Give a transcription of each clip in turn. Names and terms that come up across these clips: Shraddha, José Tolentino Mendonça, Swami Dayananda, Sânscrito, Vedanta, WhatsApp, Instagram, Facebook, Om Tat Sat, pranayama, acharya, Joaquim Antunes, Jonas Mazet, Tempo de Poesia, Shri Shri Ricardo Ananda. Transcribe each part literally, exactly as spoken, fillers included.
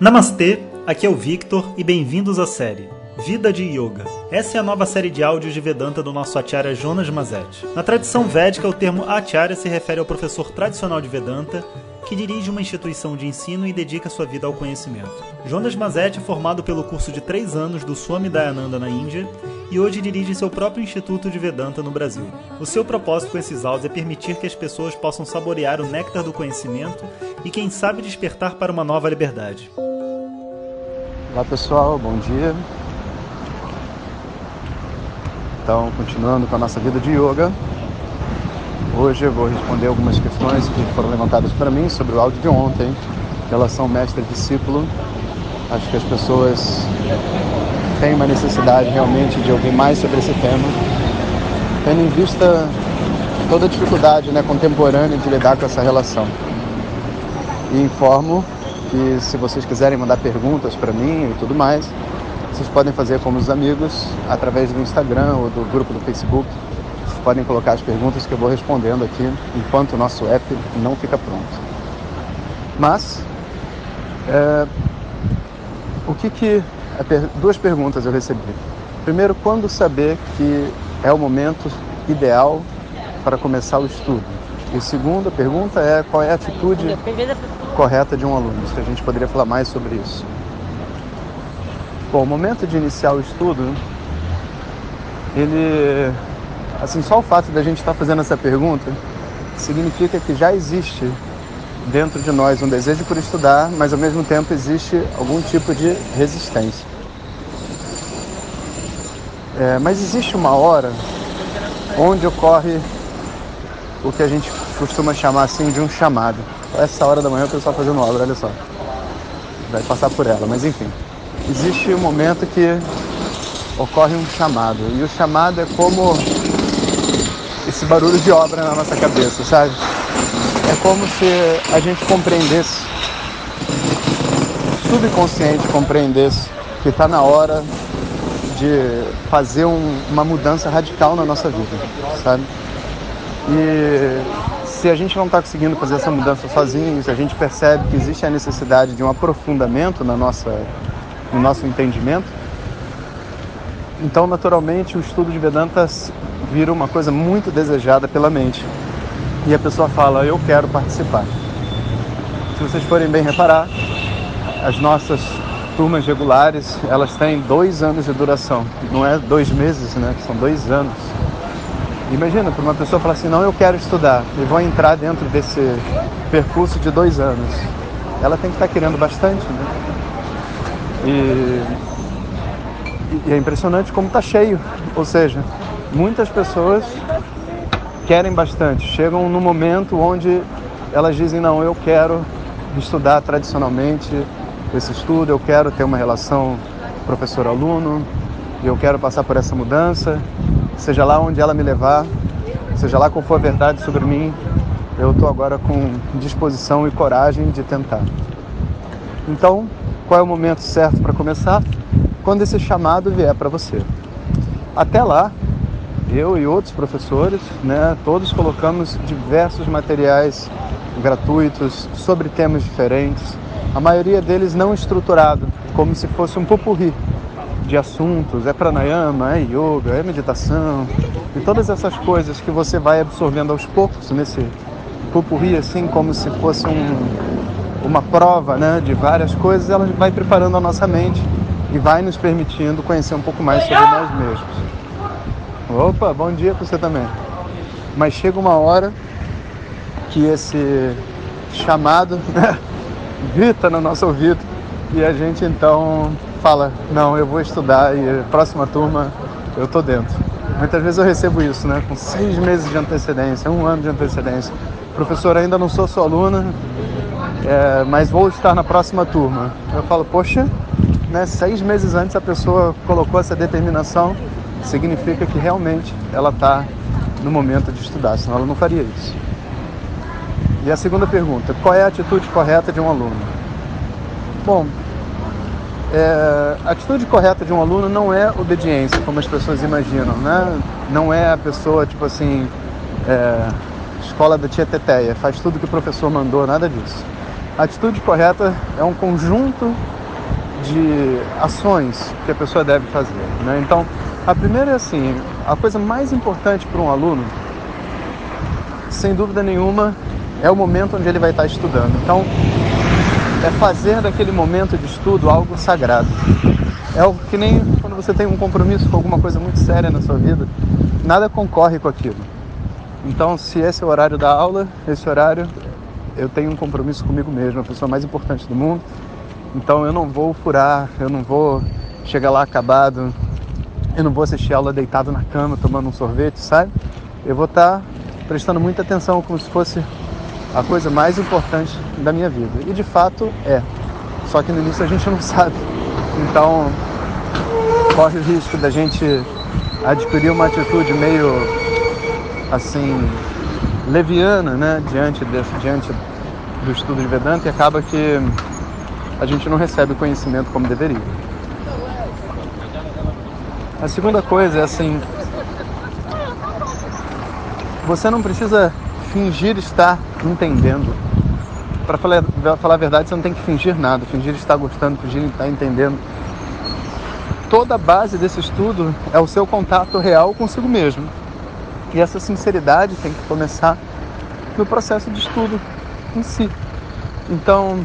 Namastê, aqui é o Victor e bem-vindos à série Vida de Yoga. Essa é a nova série de áudios de Vedanta do nosso acharya Jonas Mazet. Na tradição védica, o termo acharya se refere ao professor tradicional de Vedanta que dirige uma instituição de ensino e dedica sua vida ao conhecimento. Jonas Mazet é formado pelo curso de três anos do Swami Dayananda na Índia e hoje dirige seu próprio Instituto de Vedanta no Brasil. O seu propósito com esses áudios é permitir que as pessoas possam saborear o néctar do conhecimento e, quem sabe, despertar para uma nova liberdade. Olá pessoal, bom dia. Então, continuando com a nossa vida de yoga, hoje eu vou responder algumas questões que foram levantadas para mim sobre o áudio de ontem, em relação ao mestre e discípulo. Acho que as pessoas têm uma necessidade realmente de ouvir mais sobre esse tema, tendo em vista toda a dificuldade, né, contemporânea de lidar com essa relação. E informo que, se vocês quiserem mandar perguntas para mim e tudo mais, vocês podem fazer como os amigos, através do Instagram ou do grupo do Facebook. Vocês podem colocar as perguntas que eu vou respondendo aqui, enquanto o nosso app não fica pronto. Mas, é, o que que... duas perguntas eu recebi. Primeiro, quando saber que é o momento ideal para começar o estudo? E a segunda pergunta é qual é a atitude correta de um aluno. Se a gente poderia falar mais sobre isso. Bom, o momento de iniciar o estudo, ele, assim, só o fato da gente estar fazendo essa pergunta significa que já existe dentro de nós um desejo por estudar, mas ao mesmo tempo existe algum tipo de resistência. É, mas existe uma hora onde ocorre o que a gente costuma chamar assim de um chamado. Essa hora da manhã o pessoal fazendo obra, olha só, vai passar por ela, mas enfim. Existe um momento que ocorre um chamado, e o chamado é como esse barulho de obra na nossa cabeça, sabe? É como se a gente compreendesse, subconsciente compreendesse, que está na hora de fazer um, uma mudança radical na nossa vida, sabe? E se a gente não está conseguindo fazer essa mudança sozinho, se a gente percebe que existe a necessidade de um aprofundamento na nossa no nosso entendimento, então naturalmente o estudo de Vedanta vira uma coisa muito desejada pela mente, e a pessoa fala, eu quero participar. Se vocês forem bem reparar, as nossas turmas regulares, elas têm dois anos de duração, não é dois meses, né? São dois anos. Imagina, para uma pessoa falar assim, não, eu quero estudar, e vou entrar dentro desse percurso de dois anos, ela tem que estar querendo bastante, né? E, e é impressionante como está cheio, ou seja, muitas pessoas querem bastante, chegam no momento onde elas dizem, não, eu quero estudar tradicionalmente esse estudo, eu quero ter uma relação professor-aluno, eu quero passar por essa mudança, seja lá onde ela me levar, seja lá qual for a verdade sobre mim, eu estou agora com disposição e coragem de tentar. Então, qual é o momento certo para começar? Quando esse chamado vier para você. Até lá, eu e outros professores, né, todos colocamos diversos materiais gratuitos sobre temas diferentes, a maioria deles não estruturado, como se fosse um popurri de assuntos, é pranayama, é yoga, é meditação, e todas essas coisas que você vai absorvendo aos poucos nesse popurri, assim como se fosse um... uma prova, né, de várias coisas, ela vai preparando a nossa mente e vai nos permitindo conhecer um pouco mais sobre nós mesmos. Opa, bom dia para você também. Mas chega uma hora que esse chamado, né, grita no nosso ouvido e a gente então fala, não, eu vou estudar e próxima turma eu tô dentro. Muitas vezes eu recebo isso, né, com seis meses de antecedência, um ano de antecedência. Professor, ainda não sou sua aluna, É, mas vou estar na próxima turma. Eu falo, poxa, né, seis meses antes a pessoa colocou essa determinação, significa que realmente ela está no momento de estudar, senão ela não faria isso. E a segunda pergunta, qual é a atitude correta de um aluno? Bom, é, a atitude correta de um aluno não é obediência, como as pessoas imaginam, né? Não é a pessoa, tipo assim, é, escola da tia Teteia, faz tudo que o professor mandou, nada disso. A atitude correta é um conjunto de ações que a pessoa deve fazer, né? Então, a primeira é assim, a coisa mais importante para um aluno, sem dúvida nenhuma, é o momento onde ele vai estar estudando. Então, é fazer daquele momento de estudo algo sagrado. É algo que nem quando você tem um compromisso com alguma coisa muito séria na sua vida, nada concorre com aquilo. Então, se esse é o horário da aula, esse horário eu tenho um compromisso comigo mesmo, a pessoa mais importante do mundo. Então eu não vou furar, eu não vou chegar lá acabado, eu não vou assistir aula deitado na cama, tomando um sorvete, sabe? Eu vou estar prestando muita atenção, como se fosse a coisa mais importante da minha vida. E de fato é. Só que no início a gente não sabe. Então corre o risco da gente adquirir uma atitude meio, assim, leviana, né? Diante, de, diante do estudo de Vedanta, e acaba que a gente não recebe o conhecimento como deveria. A segunda coisa é assim, você não precisa fingir estar entendendo. Para falar, falar a verdade, você não tem que fingir nada, fingir estar gostando, fingir estar entendendo. Toda a base desse estudo é o seu contato real consigo mesmo. E essa sinceridade tem que começar no processo de estudo em si. Então,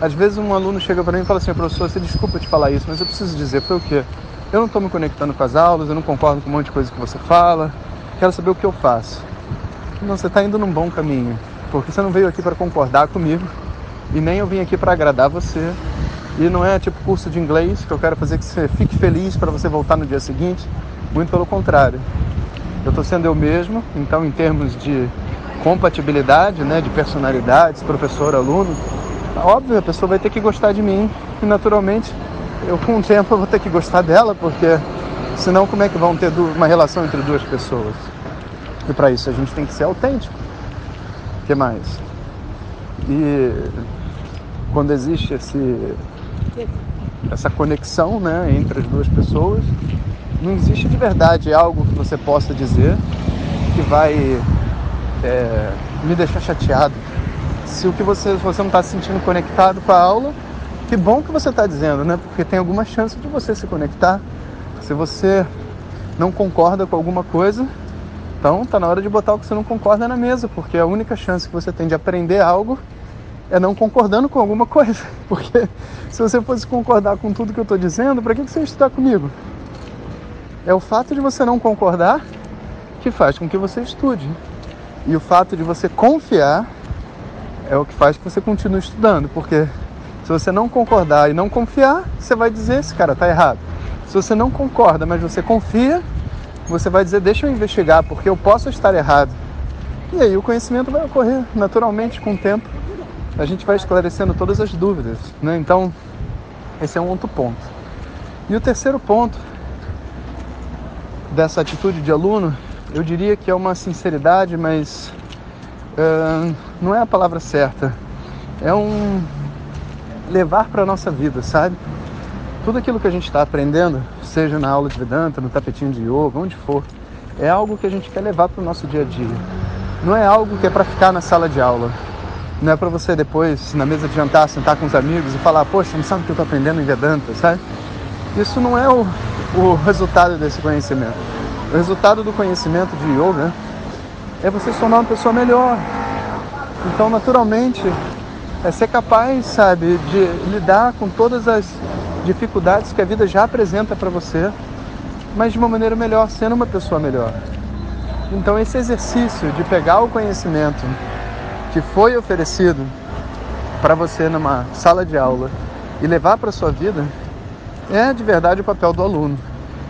às vezes um aluno chega para mim e fala assim, professor, você desculpa te falar isso, mas eu preciso dizer, foi o quê? Eu não estou me conectando com as aulas, eu não concordo com um monte de coisa que você fala, quero saber o que eu faço. Não, você está indo num bom caminho, porque você não veio aqui para concordar comigo, e nem eu vim aqui para agradar você, e não é tipo curso de inglês que eu quero fazer que você fique feliz para você voltar no dia seguinte, muito pelo contrário. Eu estou sendo eu mesmo, então em termos de compatibilidade, né, de personalidades, professor, aluno, óbvio, a pessoa vai ter que gostar de mim e naturalmente eu com o tempo eu vou ter que gostar dela, porque senão como é que vão ter uma relação entre duas pessoas? E para isso a gente tem que ser autêntico. O que mais? E quando existe esse, essa conexão, né, entre as duas pessoas, não existe de verdade algo que você possa dizer que vai é, me deixar chateado. Se o que você, se você não está se sentindo conectado com a aula, que bom que você está dizendo, né? Porque tem alguma chance de você se conectar. Se você não concorda com alguma coisa, então está na hora de botar o que você não concorda na mesa, porque a única chance que você tem de aprender algo é não concordando com alguma coisa. Porque se você fosse concordar com tudo que eu estou dizendo, para que você ia estudar comigo? É o fato de você não concordar que faz com que você estude. E o fato de você confiar é o que faz que você continue estudando, porque se você não concordar e não confiar, você vai dizer, esse cara está errado. Se você não concorda, mas você confia, você vai dizer, deixa eu investigar, porque eu posso estar errado. E aí o conhecimento vai ocorrer naturalmente com o tempo. A gente vai esclarecendo todas as dúvidas, né? Então, esse é um outro ponto. E o terceiro ponto dessa atitude de aluno, eu diria que é uma sinceridade, mas... Uh, não é a palavra certa, é um levar para a nossa vida, sabe? Tudo aquilo que a gente está aprendendo, seja na aula de Vedanta, no tapetinho de yoga, onde for, é algo que a gente quer levar para o nosso dia a dia. Não é algo que é para ficar na sala de aula, não é para você depois, na mesa de jantar, sentar com os amigos e falar, poxa, não sabe o que eu estou aprendendo em Vedanta, sabe? Isso não é o, o resultado desse conhecimento. O resultado do conhecimento de yoga é você se tornar uma pessoa melhor. Então, naturalmente, é ser capaz, sabe, de lidar com todas as dificuldades que a vida já apresenta para você, mas de uma maneira melhor, sendo uma pessoa melhor. Então, esse exercício de pegar o conhecimento que foi oferecido para você numa sala de aula e levar para a sua vida, é de verdade o papel do aluno.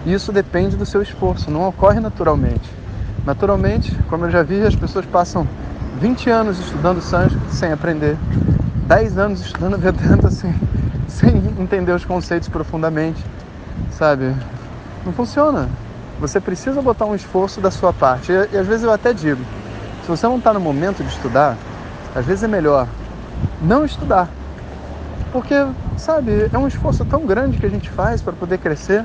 E isso depende do seu esforço, não ocorre naturalmente. Naturalmente, como eu já vi, as pessoas passam vinte anos estudando sânscrito sem aprender, dez anos estudando Vedanta sem, sem entender os conceitos profundamente, sabe? Não funciona. Você precisa botar um esforço da sua parte. E, e às vezes eu até digo, se você não está no momento de estudar, às vezes é melhor não estudar. Porque, sabe, é um esforço tão grande que a gente faz para poder crescer,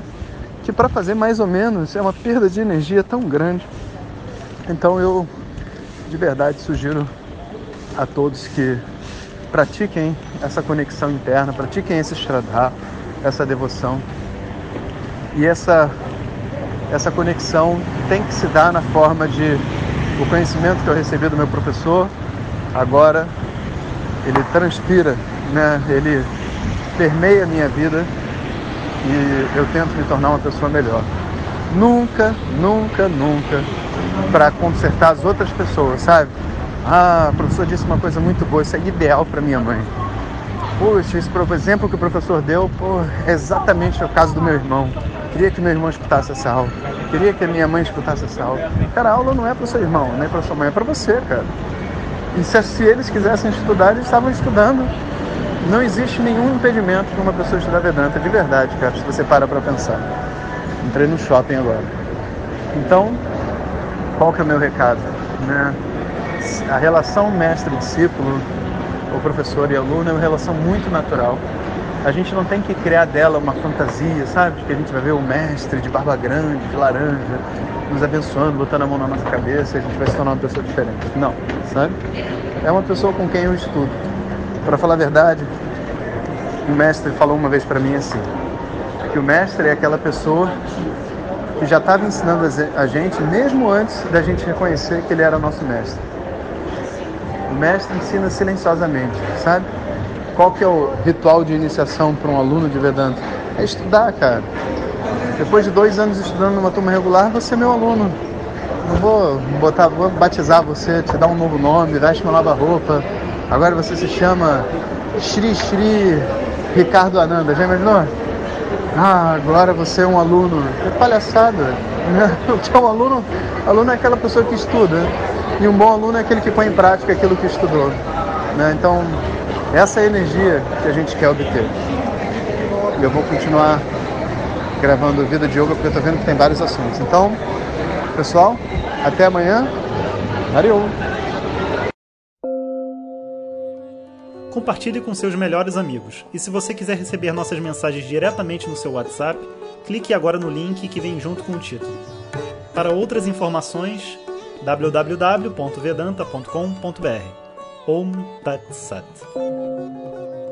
que para fazer mais ou menos é uma perda de energia tão grande. Então eu, de verdade, sugiro a todos que pratiquem essa conexão interna, pratiquem esse Shraddha, essa devoção. E essa, essa conexão tem que se dar na forma de... O conhecimento que eu recebi do meu professor, agora ele transpira, né? Ele permeia a minha vida e eu tento me tornar uma pessoa melhor. Nunca, nunca, nunca para consertar as outras pessoas, sabe? Ah, o professor disse uma coisa muito boa, isso é ideal para minha mãe. Puxa, esse exemplo que o professor deu, pô, é exatamente o caso do meu irmão. Queria que meu irmão escutasse essa aula. Queria que a minha mãe escutasse essa aula. Cara, a aula não é para o seu irmão, nem para sua mãe, é para você, cara. E se, se eles quisessem estudar, eles estavam estudando. Não existe nenhum impedimento para uma pessoa estudar Vedanta, de verdade, cara, se você para para pensar. Entrei no shopping agora. Então, qual que é o meu recado? Né? A relação mestre-discípulo, o professor e aluno, é uma relação muito natural. A gente não tem que criar dela uma fantasia, sabe? Que a gente vai ver o mestre de barba grande, de laranja, nos abençoando, botando a mão na nossa cabeça e a gente vai se tornar uma pessoa diferente. Não, sabe? É uma pessoa com quem eu estudo. Para falar a verdade, o mestre falou uma vez para mim assim, que o mestre é aquela pessoa que já estava ensinando a gente, mesmo antes da gente reconhecer que ele era nosso mestre. O mestre ensina silenciosamente, sabe? Qual que é o ritual de iniciação para um aluno de Vedanta? É estudar, cara. Depois de dois anos estudando numa turma regular, você é meu aluno. Não vou botar, vou batizar você, te dar um novo nome, veste uma nova roupa. Agora você se chama Shri Shri Ricardo Ananda, já imaginou? Ah, agora você é um aluno. É palhaçada, né? Porque um aluno, aluno é aquela pessoa que estuda. E um bom aluno é aquele que põe em prática aquilo que estudou, né? Então... essa é a energia que a gente quer obter. Eu vou continuar gravando Vida de Yoga, porque eu estou vendo que tem vários assuntos. Então, pessoal, até amanhã. Ariô! Compartilhe com seus melhores amigos. E se você quiser receber nossas mensagens diretamente no seu WhatsApp, clique agora no link que vem junto com o título. Para outras informações, w w w ponto vedanta ponto com ponto b r. Om Tat Sat.